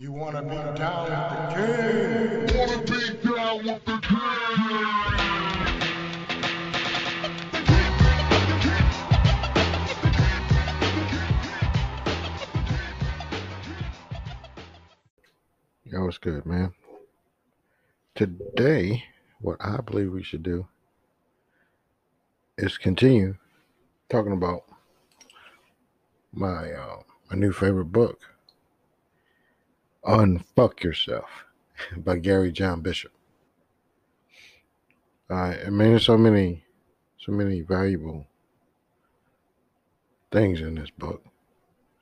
You want to be down with the king? Want to be down with the king? Yo, what's good, man? Today, what I believe we should do is continue talking about my new favorite book, Unfuck Yourself by Gary John Bishop. I mean, there's so many valuable things in this book,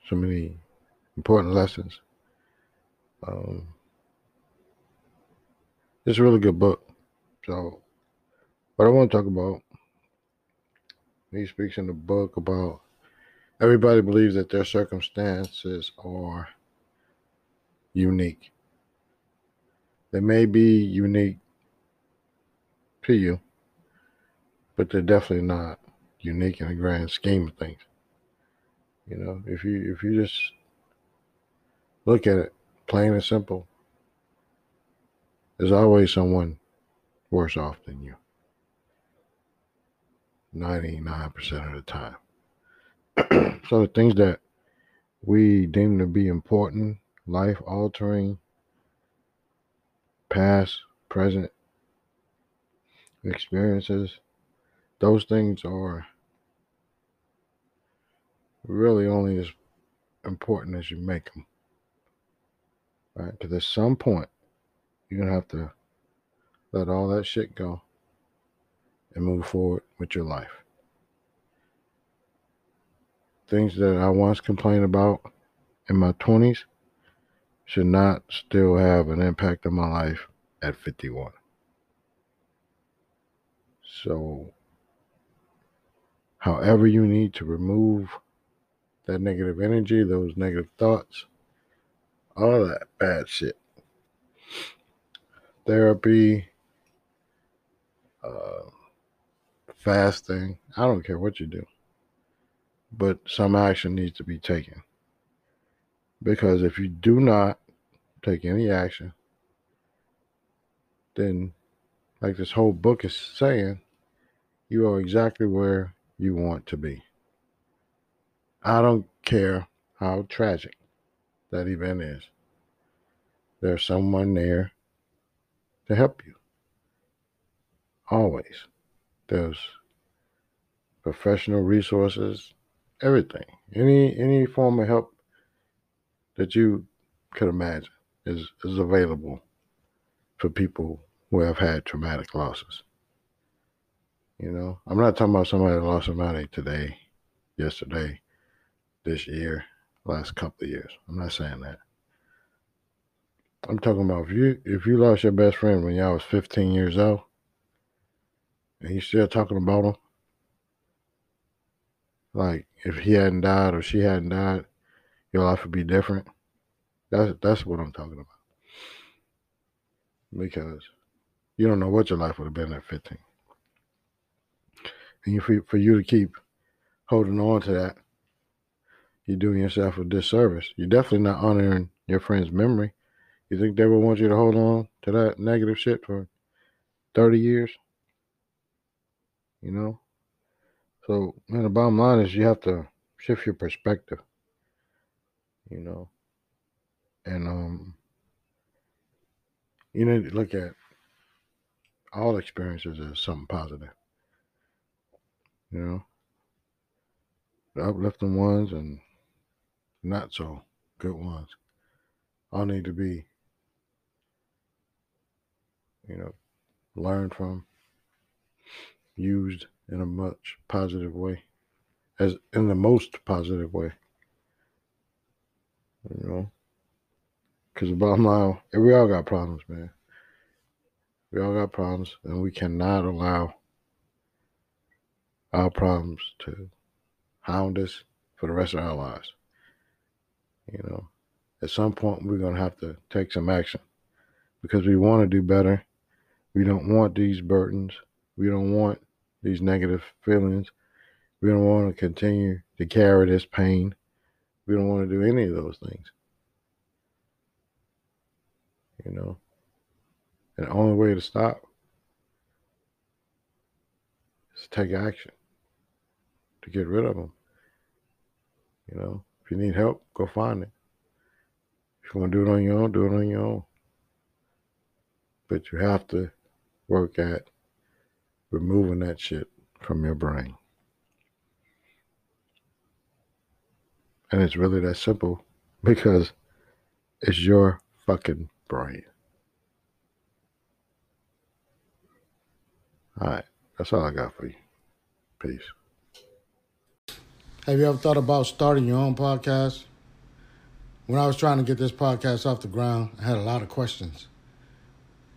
so many important lessons. It's a really good book. So what I want to talk about, he speaks in the book about everybody believes that their circumstances are unique. They may be unique to you, but they're definitely not unique in the grand scheme of things. You know, if you just look at it plain and simple, there's always someone worse off than you 99% of the time. So the things that we deem to be important, life-altering, past, present experiences, those things are really only as important as you make them, right? Because at some point, you're going to have to let all that shit go and move forward with your life. Things that I once complained about in my 20s, should not still have an impact on my life at 51. So, however you need to remove that negative energy, those negative thoughts, all that bad shit. Therapy, fasting, I don't care what you do, but some action needs to be taken. Because if you do not take any action, then, like this whole book is saying, you are exactly where you want to be. I don't care how tragic that event is. There's someone there to help you. Always. There's professional resources, everything. Any form of help that you could imagine is available for people who have had traumatic losses. You know, I'm not talking about somebody that lost somebody today, yesterday, this year, last couple of years. I'm not saying that. I'm talking about if you lost your best friend when y'all was 15 years old, and you still talking about him, like if he hadn't died or she hadn't died, your life would be different. That's what I'm talking about. Because you don't know what your life would have been at 15. And for you to keep holding on to that, you're doing yourself a disservice. You're definitely not honoring your friend's memory. You think they would want you to hold on to that negative shit for 30 years? You know? So, man, the bottom line is you have to shift your perspective. You know, and you need to look at all experiences as something positive, you know, the uplifting ones and not so good ones all need to be, you know, learned from, used in a much positive way, as in the most positive way. You know, because the bottom line, we all got problems, man. We all got problems, and we cannot allow our problems to hound us for the rest of our lives. You know, at some point, we're going to have to take some action because we want to do better. We don't want these burdens. We don't want these negative feelings. We don't want to continue to carry this pain. We don't want to do any of those things. you know. And the only way to stop is to take action, to get rid of them. You know, if you need help, go find it. If you want to do it on your own, do it on your own. But you have to work at removing that shit from your brain. And it's really that simple because it's your fucking brain. All right, that's all I got for you. Peace. Have you ever thought about starting your own podcast? When I was trying to get this podcast off the ground, I had a lot of questions.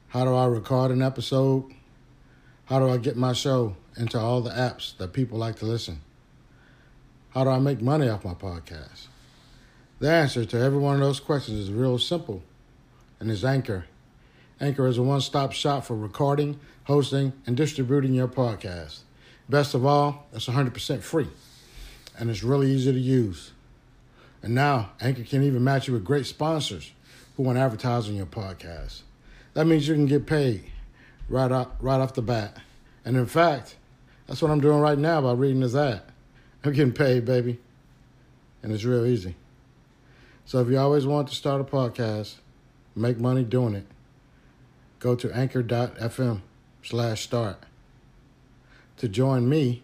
How do I record an episode? How do I get my show into all the apps that people like to listen? How do I make money off my podcast? The answer to every one of those questions is real simple, and it's Anchor. Anchor is a one-stop shop for recording, hosting, and distributing your podcast. Best of all, it's 100% free, and it's really easy to use. And now, Anchor can even match you with great sponsors who want to advertise on your podcast. That means you can get paid right off the bat. And in fact, that's what I'm doing right now by reading this ad. I'm getting paid, baby. And it's real easy. So if you always want to start a podcast, make money doing it, go to anchor.fm/start to join me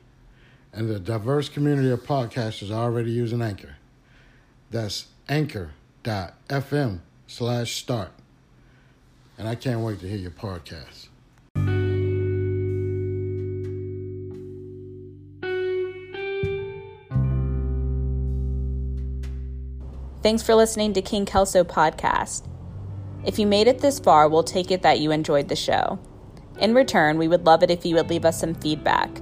and the diverse community of podcasters already using Anchor. That's anchor.fm/start. And I can't wait to hear your podcast. Thanks for listening to King Kelso Podcast. If you made it this far, we'll take it that you enjoyed the show. In return, we would love it if you would leave us some feedback.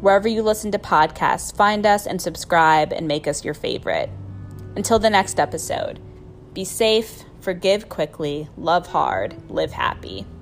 Wherever you listen to podcasts, find us and subscribe and make us your favorite. Until the next episode, be safe, forgive quickly, love hard, live happy.